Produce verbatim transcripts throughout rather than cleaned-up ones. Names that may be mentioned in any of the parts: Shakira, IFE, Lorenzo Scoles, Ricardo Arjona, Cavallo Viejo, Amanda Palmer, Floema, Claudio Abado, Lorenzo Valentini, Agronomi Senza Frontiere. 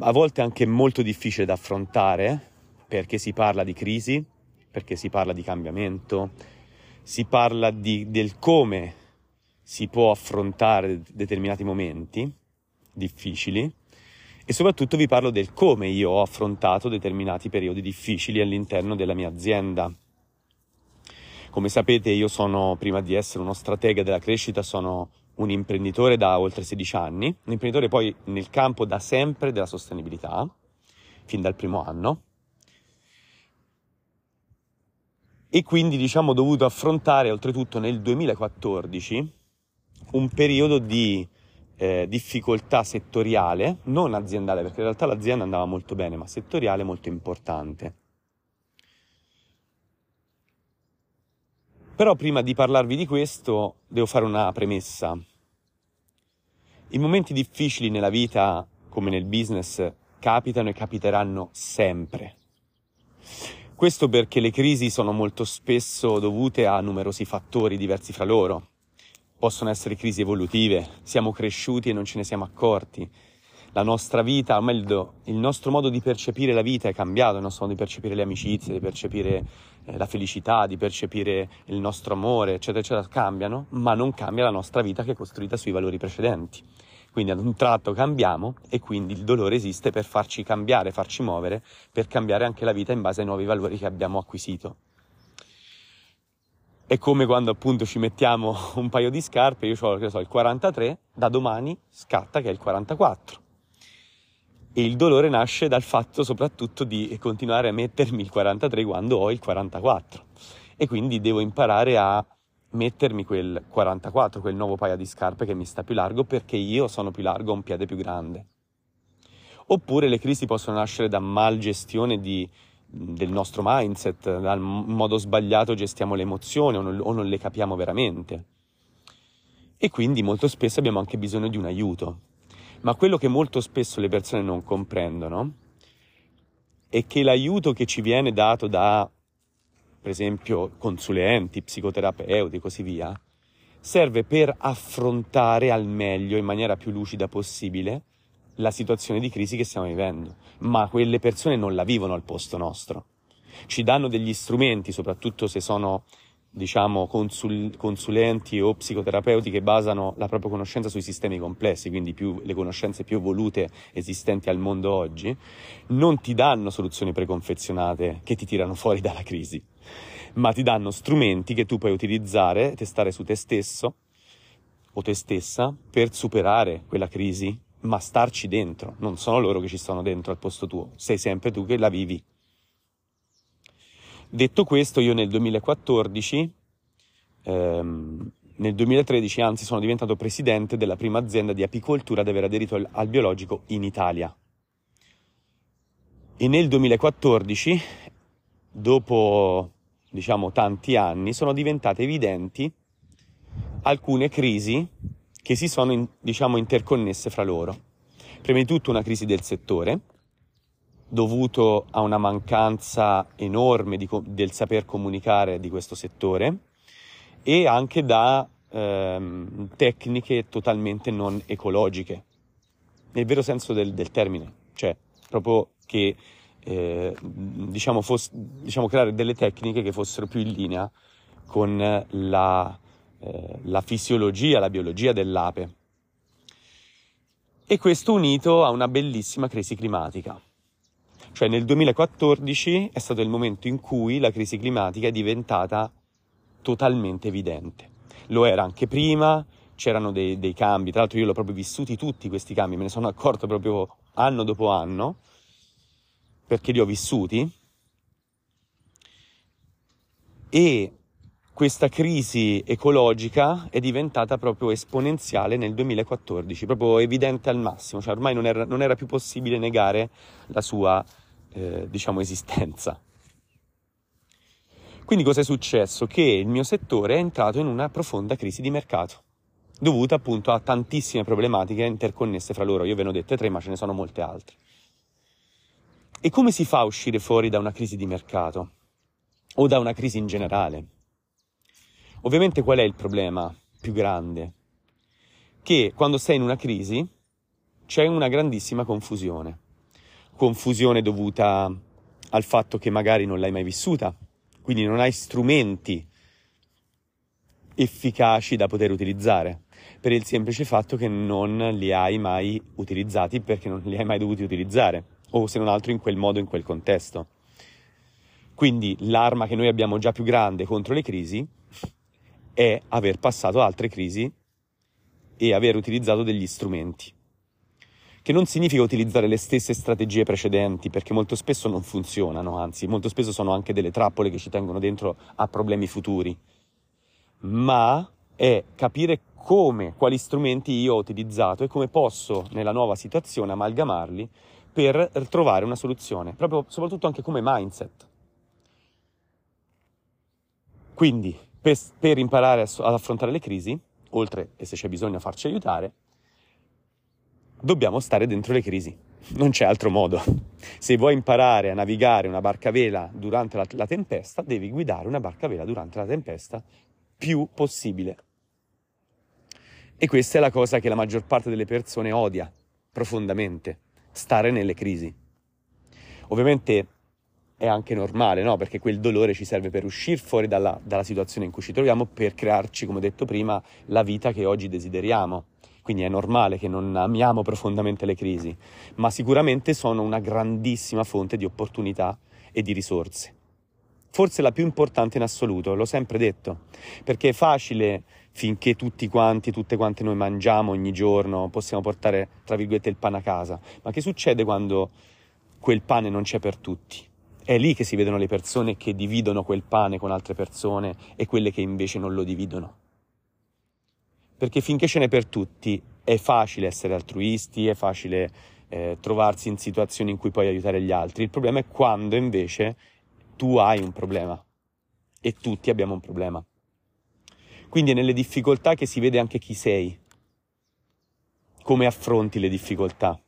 a volte anche molto difficile da affrontare, perché si parla di crisi, perché si parla di cambiamento, si parla di, del come si può affrontare determinati momenti difficili e soprattutto vi parlo del come io ho affrontato determinati periodi difficili all'interno della mia azienda. Come sapete io sono, prima di essere uno stratega della crescita, sono un imprenditore da oltre sedici anni, un imprenditore poi nel campo da sempre della sostenibilità, fin dal primo anno, e quindi diciamo ho dovuto affrontare oltretutto nel duemilaquattordici un periodo di eh, difficoltà settoriale, non aziendale, perché in realtà l'azienda andava molto bene, ma settoriale molto importante. Però prima di parlarvi di questo devo fare una premessa. I momenti difficili nella vita, come nel business, capitano e capiteranno sempre. Questo perché le crisi sono molto spesso dovute a numerosi fattori diversi fra loro. Possono essere crisi evolutive, siamo cresciuti e non ce ne siamo accorti. La nostra vita, o meglio, il nostro modo di percepire la vita è cambiato, il nostro modo di percepire le amicizie, di percepire eh, la felicità, di percepire il nostro amore, eccetera, eccetera, cambiano, ma non cambia la nostra vita che è costruita sui valori precedenti. Quindi ad un tratto cambiamo e quindi il dolore esiste per farci cambiare, farci muovere, per cambiare anche la vita in base ai nuovi valori che abbiamo acquisito. È come quando appunto ci mettiamo un paio di scarpe, io ho, che so, il quarantatré, da domani scatta che è il quarantaquattro. E il dolore nasce dal fatto soprattutto di continuare a mettermi il quarantatré quando ho il quarantaquattro. E quindi devo imparare a mettermi quel quarantaquattro, quel nuovo paio di scarpe che mi sta più largo perché io sono più largo, ho un piede più grande. Oppure le crisi possono nascere da malgestione di, del nostro mindset, dal modo sbagliato gestiamo le emozioni o non, o non le capiamo veramente. E quindi molto spesso abbiamo anche bisogno di un aiuto. Ma quello che molto spesso le persone non comprendono è che l'aiuto che ci viene dato da, per esempio, consulenti, psicoterapeuti e così via, serve per affrontare al meglio, in maniera più lucida possibile, la situazione di crisi che stiamo vivendo. Ma quelle persone non la vivono al posto nostro. Ci danno degli strumenti, soprattutto se sono, diciamo, consul- consulenti o psicoterapeuti che basano la propria conoscenza sui sistemi complessi, quindi più, le conoscenze più evolute esistenti al mondo oggi, non ti danno soluzioni preconfezionate che ti tirano fuori dalla crisi, ma ti danno strumenti che tu puoi utilizzare, testare su te stesso o te stessa per superare quella crisi, ma starci dentro. Non sono loro che ci sono dentro al posto tuo, sei sempre tu che la vivi. Detto questo, io nel duemilaquattordici, ehm, nel duemilatredici anzi, sono diventato presidente della prima azienda di apicoltura ad aver aderito al, al biologico in Italia. E nel duemilaquattordici, dopo diciamo tanti anni, sono diventate evidenti alcune crisi che si sono in, diciamo interconnesse fra loro. Prima di tutto una crisi del settore, dovuto a una mancanza enorme di, del saper comunicare di questo settore e anche da ehm, tecniche totalmente non ecologiche, nel vero senso del, del termine, cioè proprio che eh, diciamo, fosse, diciamo creare delle tecniche che fossero più in linea con la, eh, la fisiologia, la biologia dell'ape. E questo unito a una bellissima crisi climatica. Cioè nel duemilaquattordici è stato il momento in cui la crisi climatica è diventata totalmente evidente. Lo era anche prima, c'erano dei, dei cambi, tra l'altro io l'ho proprio vissuti tutti questi cambi, me ne sono accorto proprio anno dopo anno, perché li ho vissuti. E questa crisi ecologica è diventata proprio esponenziale nel duemilaquattordici, proprio evidente al massimo, cioè ormai non era, non era più possibile negare la sua, eh, diciamo, esistenza. Quindi cosa è successo? Che il mio settore è entrato in una profonda crisi di mercato, dovuta appunto a tantissime problematiche interconnesse fra loro. Io ve ne ho dette tre, ma ce ne sono molte altre. E come si fa a uscire fuori da una crisi di mercato? O da una crisi in generale? Ovviamente qual è il problema più grande? Che quando sei in una crisi c'è una grandissima confusione. Confusione dovuta al fatto che magari non l'hai mai vissuta, quindi non hai strumenti efficaci da poter utilizzare, per il semplice fatto che non li hai mai utilizzati, perché non li hai mai dovuti utilizzare, o se non altro in quel modo, in quel contesto. Quindi l'arma che noi abbiamo già più grande contro le crisi è aver passato altre crisi e aver utilizzato degli strumenti. Che non significa utilizzare le stesse strategie precedenti, perché molto spesso non funzionano, anzi, molto spesso sono anche delle trappole che ci tengono dentro a problemi futuri. Ma è capire come, quali strumenti io ho utilizzato e come posso, nella nuova situazione, amalgamarli per trovare una soluzione, proprio soprattutto anche come mindset. Quindi, per, per imparare ad affrontare le crisi, oltre, e se c'è bisogno, farci aiutare, dobbiamo stare dentro le crisi, non c'è altro modo. Se vuoi imparare a navigare una barca a vela durante la, la tempesta, devi guidare una barca a vela durante la tempesta più possibile. E questa è la cosa che la maggior parte delle persone odia profondamente, stare nelle crisi. Ovviamente è anche normale, no? Perché quel dolore ci serve per uscire fuori dalla, dalla situazione in cui ci troviamo, per crearci, come detto prima, la vita che oggi desideriamo. Quindi è normale che non amiamo profondamente le crisi, ma sicuramente sono una grandissima fonte di opportunità e di risorse. Forse la più importante in assoluto, l'ho sempre detto, perché è facile, finché tutti quanti, tutte quante noi mangiamo ogni giorno, possiamo portare, tra virgolette, il pane a casa. Ma che succede quando quel pane non c'è per tutti? È lì che si vedono le persone che dividono quel pane con altre persone e quelle che invece non lo dividono. Perché finché ce n'è per tutti è facile essere altruisti, è facile eh, trovarsi in situazioni in cui puoi aiutare gli altri. Il problema è quando invece tu hai un problema e tutti abbiamo un problema. Quindi è nelle difficoltà che si vede anche chi sei, come affronti le difficoltà.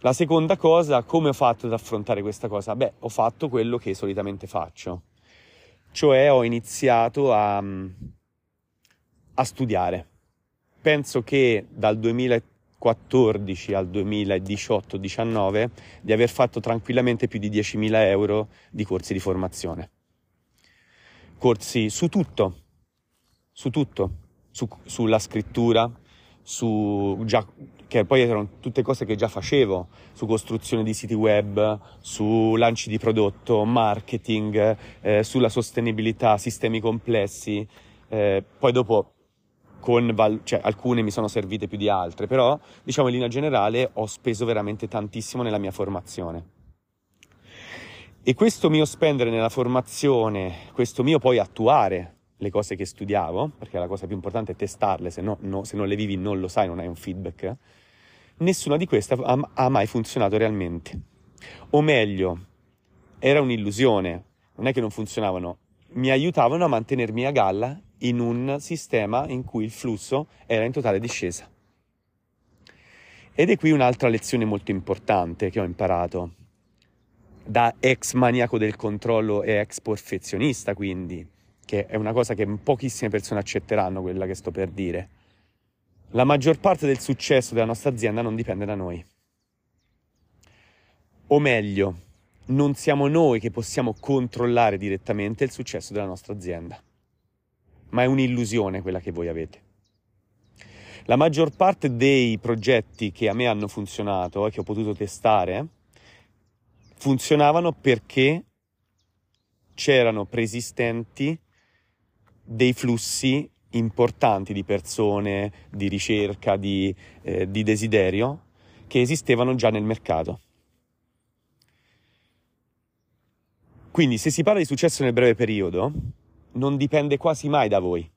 La seconda cosa, come ho fatto ad affrontare questa cosa? Beh, ho fatto quello che solitamente faccio, cioè ho iniziato a... a studiare. Penso che dal duemilaquattordici al duemiladiciotto-diciannove di aver fatto tranquillamente più di diecimila euro di corsi di formazione. Corsi su tutto, su tutto, su, sulla scrittura, su già, che poi erano tutte cose che già facevo, su costruzione di siti web, su lanci di prodotto, marketing, eh, sulla sostenibilità, sistemi complessi, eh, poi dopo Con val- cioè, alcune mi sono servite più di altre, però diciamo in linea generale ho speso veramente tantissimo nella mia formazione. E questo mio spendere nella formazione, questo mio poi attuare le cose che studiavo, perché la cosa più importante è testarle, se, no, no, se non le vivi non lo sai, non hai un feedback, nessuna di queste ha, ha mai funzionato realmente. O meglio, era un'illusione, non è che non funzionavano, mi aiutavano a mantenermi a galla in un sistema in cui il flusso era in totale discesa. Ed è qui un'altra lezione molto importante che ho imparato da ex maniaco del controllo e ex perfezionista, quindi, che è una cosa che pochissime persone accetteranno, quella che sto per dire. La maggior parte del successo della nostra azienda non dipende da noi. O meglio, non siamo noi che possiamo controllare direttamente il successo della nostra azienda. Ma è un'illusione quella che voi avete. La maggior parte dei progetti che a me hanno funzionato e che ho potuto testare funzionavano perché c'erano preesistenti dei flussi importanti di persone, di ricerca, di, eh, di desiderio che esistevano già nel mercato. Quindi se si parla di successo nel breve periodo, non dipende quasi mai da voi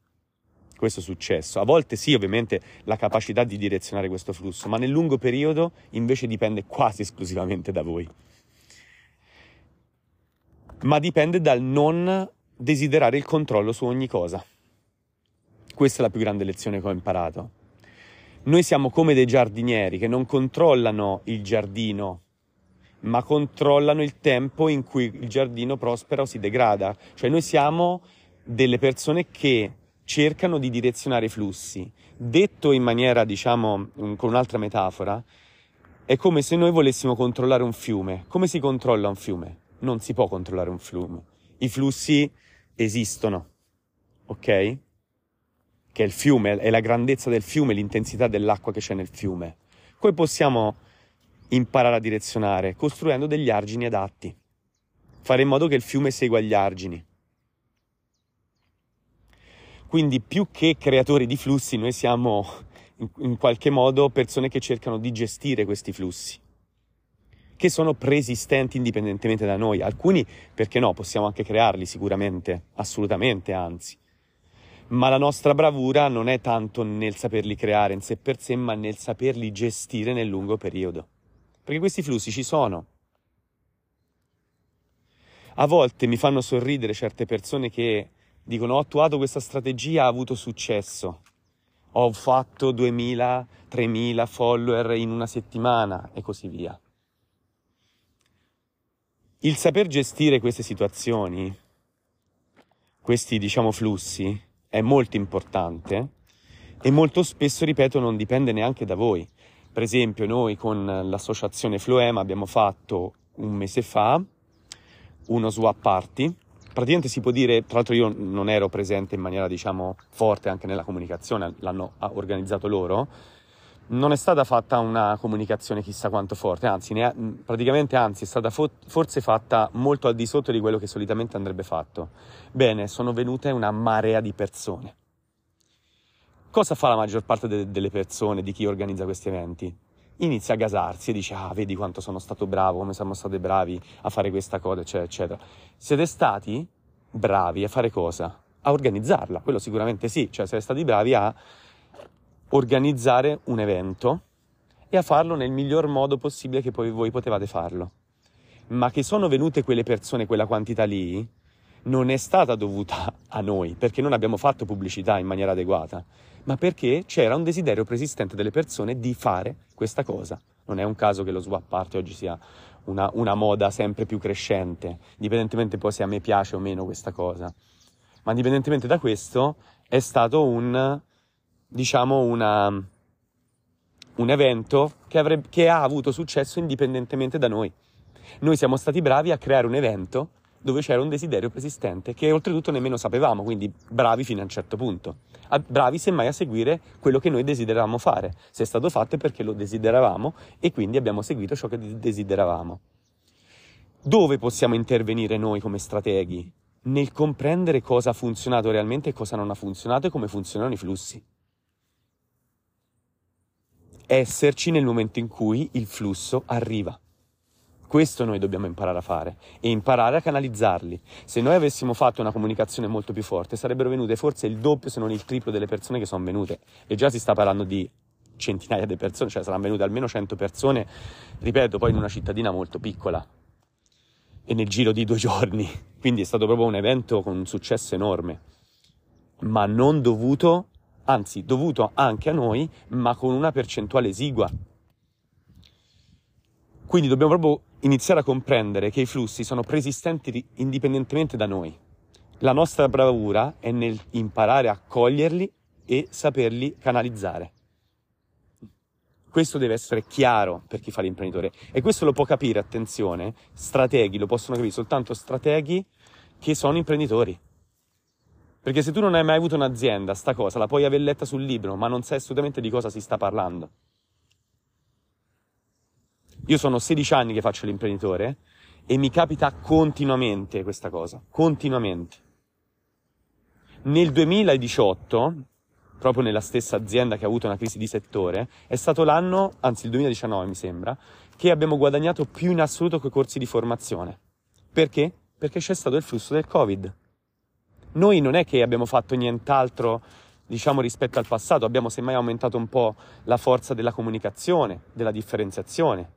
questo successo. A volte sì, ovviamente, la capacità di direzionare questo flusso, ma nel lungo periodo invece dipende quasi esclusivamente da voi. Ma dipende dal non desiderare il controllo su ogni cosa. Questa è la più grande lezione che ho imparato. Noi siamo come dei giardinieri che non controllano il giardino, ma controllano il tempo in cui il giardino prospera o si degrada. Cioè noi siamo delle persone che cercano di direzionare i flussi. Detto in maniera, diciamo, con un'altra metafora, è come se noi volessimo controllare un fiume. Come si controlla un fiume? Non si può controllare un fiume. I flussi esistono, ok? Che è il fiume, è la grandezza del fiume, l'intensità dell'acqua che c'è nel fiume. Poi possiamo imparare a direzionare costruendo degli argini adatti, fare in modo che il fiume segua gli argini. Quindi più che creatori di flussi noi siamo in, in qualche modo persone che cercano di gestire questi flussi, che sono preesistenti indipendentemente da noi. Alcuni, perché no, possiamo anche crearli sicuramente, assolutamente, anzi. Ma la nostra bravura non è tanto nel saperli creare in sé per sé, ma nel saperli gestire nel lungo periodo. Perché questi flussi ci sono. A volte mi fanno sorridere certe persone che dicono: ho attuato questa strategia, ha avuto successo. Ho fatto duemila, tremila follower in una settimana e così via. Il saper gestire queste situazioni, questi, diciamo, flussi, è molto importante e molto spesso, ripeto, non dipende neanche da voi. Per esempio, noi con l'associazione Floema abbiamo fatto un mese fa uno swap party. Praticamente si può dire, tra l'altro io non ero presente in maniera, diciamo, forte anche nella comunicazione, l'hanno organizzato loro. Non è stata fatta una comunicazione chissà quanto forte, anzi, ne è, praticamente anzi, è stata fo- forse fatta molto al di sotto di quello che solitamente andrebbe fatto. Bene, sono venute una marea di persone. Cosa fa la maggior parte de- delle persone, di chi organizza questi eventi? Inizia a gasarsi e dice: ah, vedi quanto sono stato bravo, come siamo stati bravi a fare questa cosa, eccetera, eccetera. Siete stati bravi a fare cosa? A organizzarla, quello sicuramente sì, cioè siete stati bravi a organizzare un evento e a farlo nel miglior modo possibile che poi voi potevate farlo. Ma che sono venute quelle persone, quella quantità lì, non è stata dovuta a noi, perché non abbiamo fatto pubblicità in maniera adeguata, ma perché c'era un desiderio preesistente delle persone di fare questa cosa. Non è un caso che lo swap party oggi sia una, una moda sempre più crescente, indipendentemente poi se a me piace o meno questa cosa. Ma indipendentemente da questo, è stato un... diciamo una, un evento che, avrebbe, che ha avuto successo indipendentemente da noi. Noi siamo stati bravi a creare un evento dove c'era un desiderio preesistente che oltretutto nemmeno sapevamo, quindi bravi fino a un certo punto, a, bravi semmai a seguire quello che noi desideravamo fare. Se è stato fatto è perché lo desideravamo e quindi abbiamo seguito ciò che desideravamo. Dove possiamo intervenire noi come strateghi? Nel comprendere cosa ha funzionato realmente e cosa non ha funzionato e come funzionano i flussi. Esserci nel momento in cui il flusso arriva. Questo noi dobbiamo imparare a fare e imparare a canalizzarli. Se noi avessimo fatto una comunicazione molto più forte, sarebbero venute forse il doppio se non il triplo delle persone che sono venute, e già si sta parlando di centinaia di persone, cioè saranno venute almeno cento persone, ripeto, poi in una cittadina molto piccola e nel giro di due giorni. Quindi è stato proprio un evento con un successo enorme, ma non dovuto Anzi, dovuto anche a noi, ma con una percentuale esigua. Quindi dobbiamo proprio iniziare a comprendere che i flussi sono preesistenti indipendentemente da noi. La nostra bravura è nel imparare a coglierli e saperli canalizzare. Questo deve essere chiaro per chi fa l'imprenditore. E questo lo può capire, attenzione, strateghi, lo possono capire soltanto strateghi che sono imprenditori. Perché se tu non hai mai avuto un'azienda, sta cosa la puoi aver letta sul libro, ma non sai assolutamente di cosa si sta parlando. Io sono sedici anni che faccio l'imprenditore e mi capita continuamente questa cosa, continuamente. Nel duemiladiciotto, proprio nella stessa azienda che ha avuto una crisi di settore, è stato l'anno, anzi il duemiladiciannove mi sembra, che abbiamo guadagnato più in assoluto coi corsi di formazione. Perché? Perché c'è stato il flusso del Covid. noi non è che abbiamo fatto nient'altro, diciamo, rispetto al passato, abbiamo semmai aumentato un po' la forza della comunicazione, della differenziazione.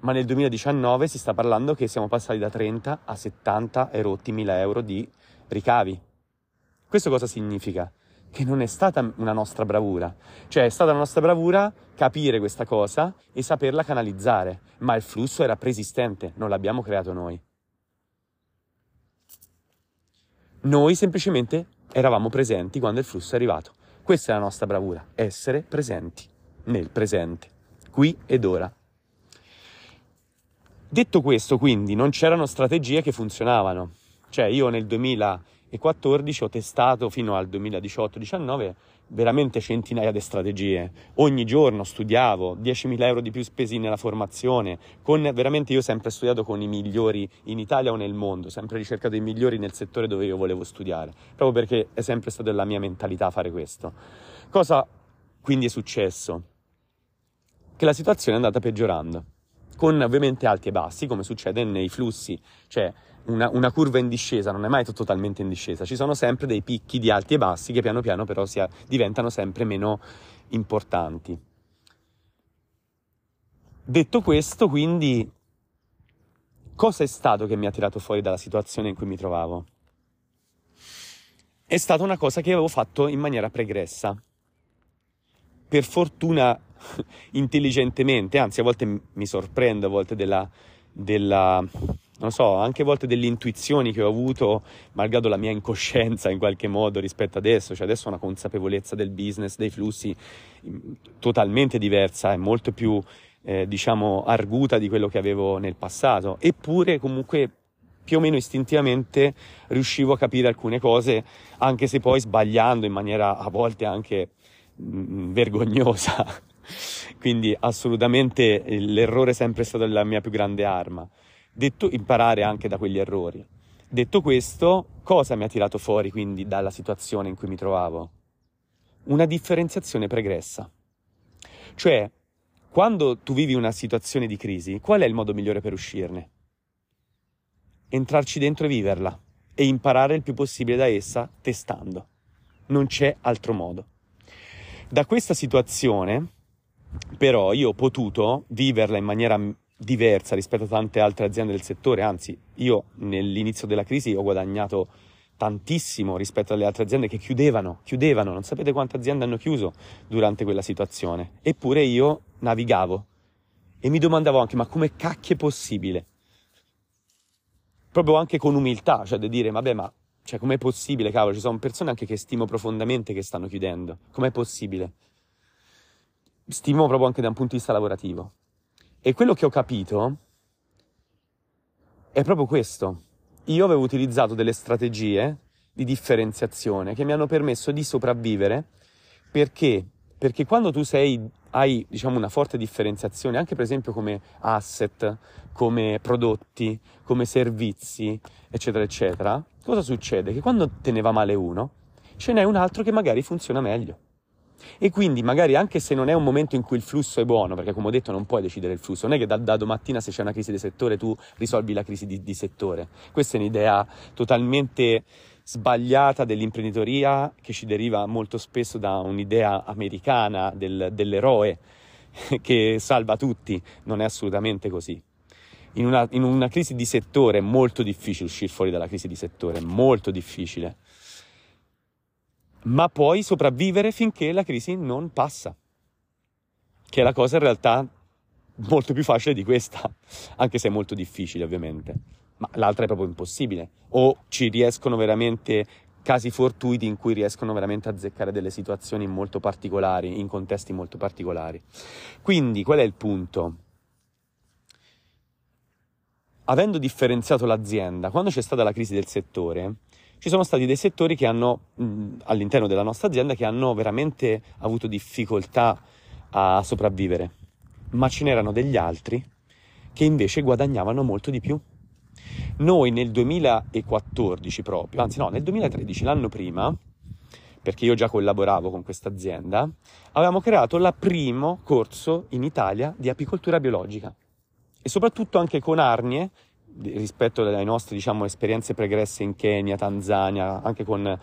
Ma nel duemiladiciannove si sta parlando che siamo passati da trenta a settanta e rotti mila euro di ricavi. Questo cosa significa? Che non è stata una nostra bravura. Cioè è stata la nostra bravura capire questa cosa e saperla canalizzare, ma il flusso era preesistente, non l'abbiamo creato noi. Noi semplicemente eravamo presenti quando il flusso è arrivato. Questa è la nostra bravura, essere presenti nel presente, qui ed ora. Detto questo, quindi, non c'erano strategie che funzionavano. Cioè io nel duemilaquattordici ho testato fino al duemiladiciotto duemiladiciannove veramente centinaia di strategie. Ogni giorno studiavo, diecimila euro di più spesi nella formazione, con veramente io sempre studiato con i migliori in Italia o nel mondo, sempre ricercato i migliori nel settore dove io volevo studiare, proprio perché è sempre stata la mia mentalità fare questo. Cosa quindi è successo? Che la situazione è andata peggiorando, con ovviamente alti e bassi, come succede nei flussi, cioè una, una curva in discesa non è mai totalmente in discesa, ci sono sempre dei picchi di alti e bassi che piano piano però si diventano sempre meno importanti. Detto questo, quindi, cosa è stato che mi ha tirato fuori dalla situazione in cui mi trovavo? È stata una cosa che avevo fatto in maniera pregressa. Per fortuna intelligentemente, anzi a volte mi sorprendo, a volte della, della non so, anche a volte delle intuizioni che ho avuto, malgrado la mia incoscienza in qualche modo rispetto adesso, cioè adesso ho una consapevolezza del business, dei flussi totalmente diversa, è molto più eh, diciamo arguta di quello che avevo nel passato, eppure comunque più o meno istintivamente riuscivo a capire alcune cose, anche se poi sbagliando in maniera a volte anche mh, vergognosa. Quindi assolutamente l'errore è sempre stata la mia più grande arma, detto imparare anche da quegli errori. Detto questo, cosa mi ha tirato fuori quindi dalla situazione in cui mi trovavo? Una differenziazione pregressa. Cioè, quando tu vivi una situazione di crisi, qual è il modo migliore per uscirne? Entrarci dentro e viverla e imparare il più possibile da essa testando. Non c'è altro modo. Da questa situazione però io ho potuto viverla in maniera diversa rispetto a tante altre aziende del settore, anzi io nell'inizio della crisi ho guadagnato tantissimo rispetto alle altre aziende che chiudevano, chiudevano, non sapete quante aziende hanno chiuso durante quella situazione, eppure io navigavo e mi domandavo anche ma come cacchio è possibile? Proprio anche con umiltà, cioè di dire vabbè ma cioè com'è possibile cavolo, ci sono persone anche che stimo profondamente che stanno chiudendo, com'è possibile? Stimo proprio anche da un punto di vista lavorativo. E quello che ho capito è proprio questo. Io avevo utilizzato delle strategie di differenziazione che mi hanno permesso di sopravvivere. Perché? Perché quando tu sei, hai diciamo una forte differenziazione, anche per esempio come asset, come prodotti, come servizi, eccetera, eccetera, cosa succede? Che quando te ne va male uno, ce n'è un altro che magari funziona meglio. E quindi magari anche se non è un momento in cui il flusso è buono, perché come ho detto non puoi decidere il flusso, non è che da, da domattina se c'è una crisi di settore tu risolvi la crisi di, di settore. Questa è un'idea totalmente sbagliata dell'imprenditoria che ci deriva molto spesso da un'idea americana del, dell'eroe che salva tutti, non è assolutamente così. In una, in una crisi di settore è molto difficile uscire fuori dalla crisi di settore, è molto difficile. Ma puoi sopravvivere finché la crisi non passa, che è la cosa in realtà molto più facile di questa, anche se è molto difficile ovviamente, ma l'altra è proprio impossibile, o ci riescono veramente casi fortuiti in cui riescono veramente a azzeccare delle situazioni molto particolari, in contesti molto particolari. Quindi qual è il punto? Avendo differenziato l'azienda, quando c'è stata la crisi del settore, ci sono stati dei settori che hanno, all'interno della nostra azienda, che hanno veramente avuto difficoltà a sopravvivere, ma ce n'erano degli altri che invece guadagnavano molto di più. Noi nel duemilaquattordici proprio, anzi no, nel duemilatredici, l'anno prima, perché io già collaboravo con questa azienda, avevamo creato il primo corso in Italia di apicoltura biologica e soprattutto anche con arnie rispetto alle nostre, diciamo, esperienze pregresse in Kenya, Tanzania, anche con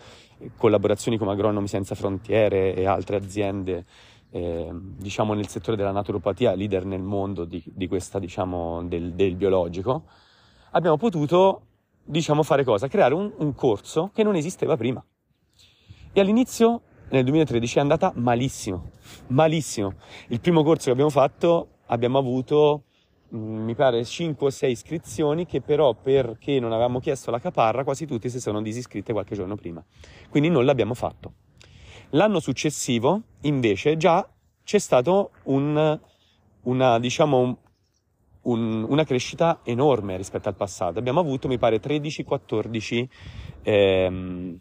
collaborazioni come Agronomi Senza Frontiere e altre aziende, eh, diciamo, nel settore della naturopatia, leader nel mondo di, di questa, diciamo, del, del biologico, abbiamo potuto, diciamo, fare cosa? Creare un, un corso che non esisteva prima. E all'inizio, nel duemilatredici, è andata malissimo, malissimo. Il primo corso che abbiamo fatto abbiamo avuto, mh, mi pare, cinque o sei iscrizioni, che però, perché non avevamo chiesto la caparra, quasi tutti si sono disiscritte qualche giorno prima. Quindi non l'abbiamo fatto. L'anno successivo, invece, già c'è stato un, una, diciamo, un, un, una crescita enorme rispetto al passato. Abbiamo avuto, mi pare, tredici quattordici ehm,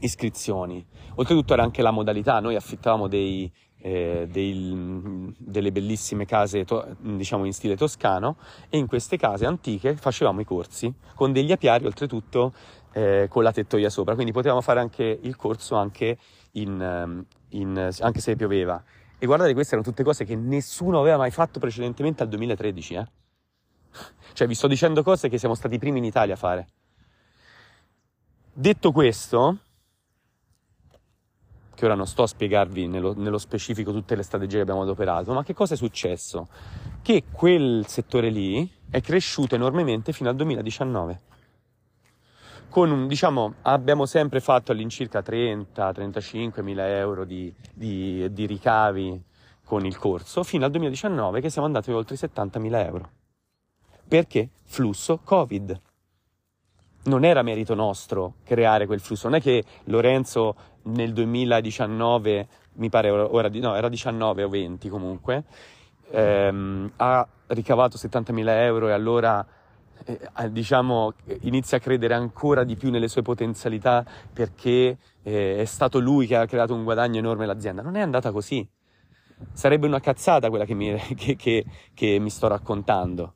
iscrizioni. Oltretutto era anche la modalità, noi affittavamo dei, eh, dei, delle bellissime case to- diciamo in stile toscano, e in queste case antiche facevamo i corsi con degli apiari, oltretutto eh, con la tettoia sopra, quindi potevamo fare anche il corso anche, in, in, anche se pioveva. E guardate, queste erano tutte cose che nessuno aveva mai fatto precedentemente al duemilatredici, eh? Cioè, vi sto dicendo cose che siamo stati i primi in Italia a fare. Detto questo, che ora non sto a spiegarvi nello, nello specifico tutte le strategie che abbiamo adoperato, ma che cosa è successo? Che quel settore lì è cresciuto enormemente fino al duemiladiciannove. Con un, diciamo, abbiamo sempre fatto all'incirca trenta trentacinque mila euro di, di, di ricavi con il corso, fino al duemiladiciannove che siamo andati oltre i settanta mila euro. Perché? Flusso Covid. Non era merito nostro creare quel flusso, non è che Lorenzo nel duemiladiciannove, mi pare ora, no, era diciannove o venti comunque, ehm, ha ricavato settantamila euro e allora eh, diciamo inizia a credere ancora di più nelle sue potenzialità perché eh, è stato lui che ha creato un guadagno enorme all'azienda. Non è andata così, sarebbe una cazzata quella che mi, che, che, che mi sto raccontando.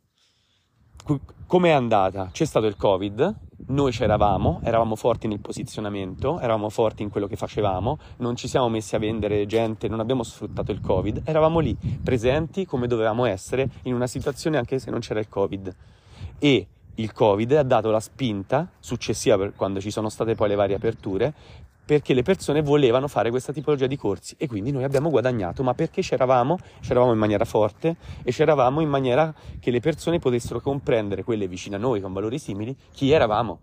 Com'è andata? C'è stato il Covid, noi c'eravamo, eravamo forti nel posizionamento, eravamo forti in quello che facevamo, non ci siamo messi a vendere gente, non abbiamo sfruttato il Covid, eravamo lì, presenti come dovevamo essere in una situazione anche se non c'era il Covid. E il Covid ha dato la spinta successiva, per quando ci sono state poi le varie aperture, perché le persone volevano fare questa tipologia di corsi, e quindi noi abbiamo guadagnato, ma perché c'eravamo, c'eravamo in maniera forte e c'eravamo in maniera che le persone potessero comprendere, quelle vicine a noi con valori simili, chi eravamo.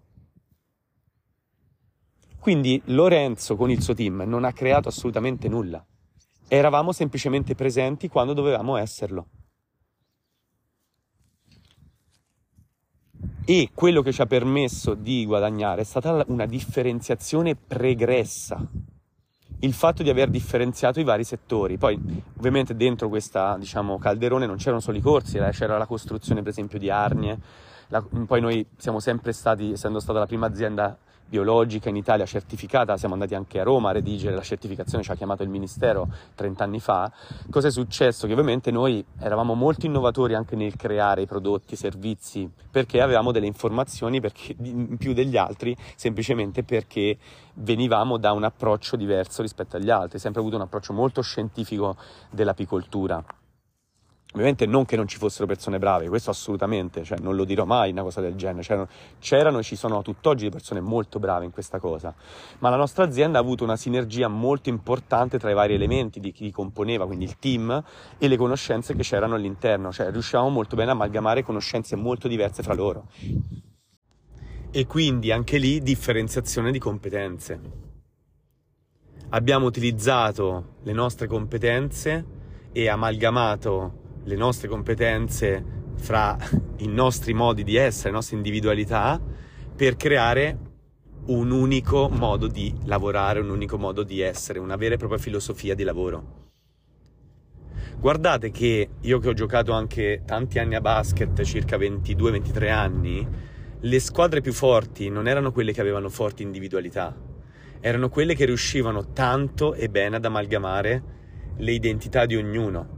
Quindi Lorenzo con il suo team non ha creato assolutamente nulla, eravamo semplicemente presenti quando dovevamo esserlo. E quello che ci ha permesso di guadagnare è stata una differenziazione pregressa, il fatto di aver differenziato i vari settori. Poi ovviamente dentro questa, diciamo, calderone non c'erano solo i corsi, c'era la costruzione per esempio di arnie, la, poi noi siamo sempre stati, essendo stata la prima azienda biologica in Italia certificata, siamo andati anche a Roma a redigere la certificazione, ci ha chiamato il ministero trent'anni fa. Cosa è successo? Che ovviamente noi eravamo molto innovatori anche nel creare i prodotti, i servizi, perché avevamo delle informazioni perché, in più degli altri, semplicemente perché venivamo da un approccio diverso rispetto agli altri, sempre avuto un approccio molto scientifico dell'apicoltura. Ovviamente non che non ci fossero persone brave, questo assolutamente, cioè non lo dirò mai una cosa del genere, c'erano, c'erano e ci sono tutt'oggi persone molto brave in questa cosa, ma la nostra azienda ha avuto una sinergia molto importante tra i vari elementi di chi li componeva, quindi il team e le conoscenze che c'erano all'interno, cioè riuscivamo molto bene a amalgamare conoscenze molto diverse fra loro. E quindi anche lì differenziazione di competenze. Abbiamo utilizzato le nostre competenze e amalgamato le nostre competenze fra i nostri modi di essere, le nostre individualità, per creare un unico modo di lavorare, un unico modo di essere, una vera e propria filosofia di lavoro. Guardate che io, che ho giocato anche tanti anni a basket, circa ventidue ventitré anni, le squadre più forti non erano quelle che avevano forti individualità, erano quelle che riuscivano tanto e bene ad amalgamare le identità di ognuno.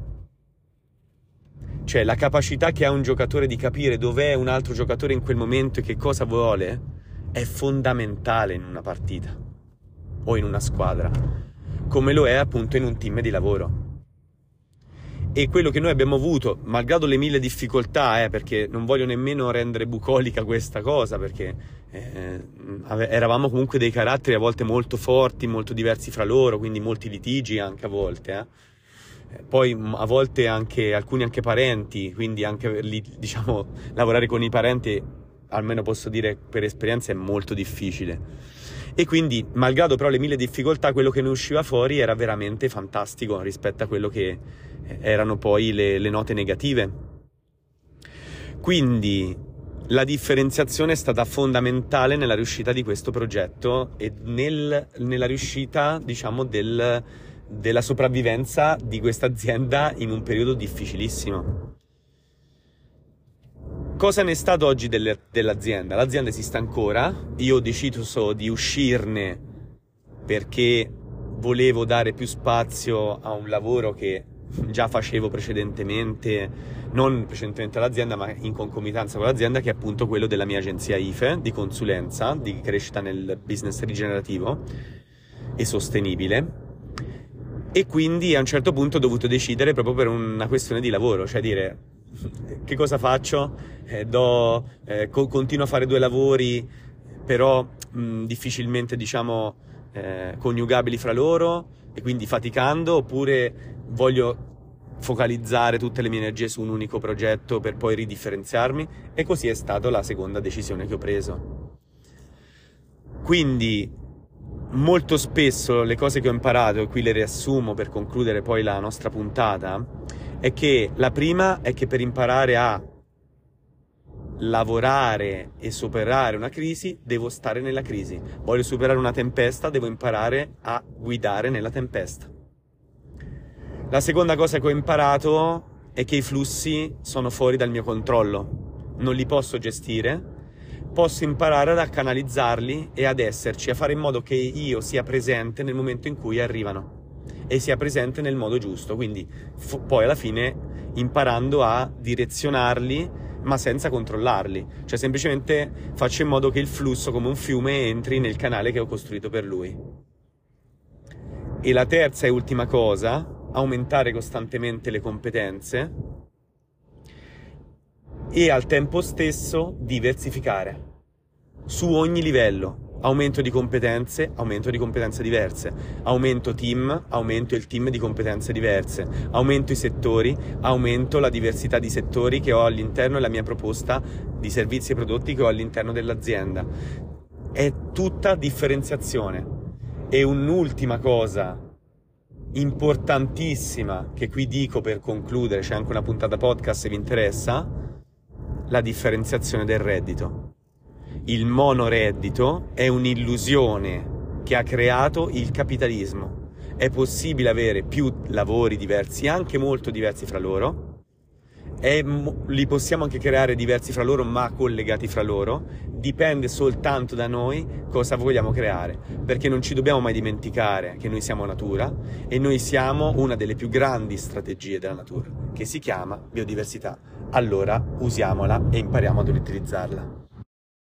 Cioè la capacità che ha un giocatore di capire dov'è un altro giocatore in quel momento e che cosa vuole è fondamentale in una partita o in una squadra, come lo è appunto in un team di lavoro. e quello che noi abbiamo avuto, malgrado le mille difficoltà, eh, perché non voglio nemmeno rendere bucolica questa cosa, perché eh, eravamo comunque dei caratteri a volte molto forti, molto diversi fra loro, quindi molti litigi anche a volte, eh. Poi a volte anche alcuni anche parenti, quindi anche diciamo lavorare con i parenti, almeno posso dire per esperienza, è molto difficile. E quindi, malgrado però le mille difficoltà, quello che ne usciva fuori era veramente fantastico rispetto a quello che erano poi le, le note negative. Quindi la differenziazione è stata fondamentale nella riuscita di questo progetto e nel, nella riuscita, diciamo, del, della sopravvivenza di questa azienda in un periodo difficilissimo. Cosa ne è stato oggi delle, dell'azienda? L'azienda esiste ancora, io ho deciso di uscirne perché volevo dare più spazio a un lavoro che già facevo precedentemente, non precedentemente all'azienda ma in concomitanza con l'azienda, che è appunto quello della mia agenzia I F E di consulenza, di crescita nel business rigenerativo e sostenibile. E quindi a un certo punto ho dovuto decidere proprio per una questione di lavoro, cioè dire: che cosa faccio? Eh, do, eh, co- continuo a fare due lavori, però mh, difficilmente, diciamo, eh, coniugabili fra loro, e quindi faticando, oppure voglio focalizzare tutte le mie energie su un unico progetto per poi ridifferenziarmi? E così è stata la seconda decisione che ho preso. Quindi molto spesso le cose che ho imparato, e qui le riassumo per concludere poi la nostra puntata, è che la prima è che per imparare a lavorare e superare una crisi devo stare nella crisi. Voglio superare una tempesta, devo imparare a guidare nella tempesta. La seconda cosa che ho imparato è che i flussi sono fuori dal mio controllo, non li posso gestire, posso imparare ad canalizzarli e ad esserci, a fare in modo che io sia presente nel momento in cui arrivano e sia presente nel modo giusto, quindi f- poi alla fine imparando a direzionarli ma senza controllarli, cioè semplicemente faccio in modo che il flusso, come un fiume, entri nel canale che ho costruito per lui. E la terza e ultima cosa: aumentare costantemente le competenze e al tempo stesso diversificare su ogni livello. Aumento di competenze, aumento di competenze diverse, aumento team, aumento il team di competenze diverse, aumento i settori, aumento la diversità di settori che ho all'interno e la mia proposta di servizi e prodotti che ho all'interno dell'azienda. È tutta differenziazione. E un'ultima cosa importantissima che qui dico per concludere, c'è anche una puntata podcast se vi interessa: la differenziazione del reddito. Il monoreddito è un'illusione che ha creato il capitalismo. È possibile avere più lavori diversi, anche molto diversi fra loro, e li possiamo anche creare diversi fra loro ma collegati fra loro. Dipende soltanto da noi cosa vogliamo creare, perché non ci dobbiamo mai dimenticare che noi siamo natura e noi siamo una delle più grandi strategie della natura, che si chiama biodiversità. Allora usiamola e impariamo ad utilizzarla.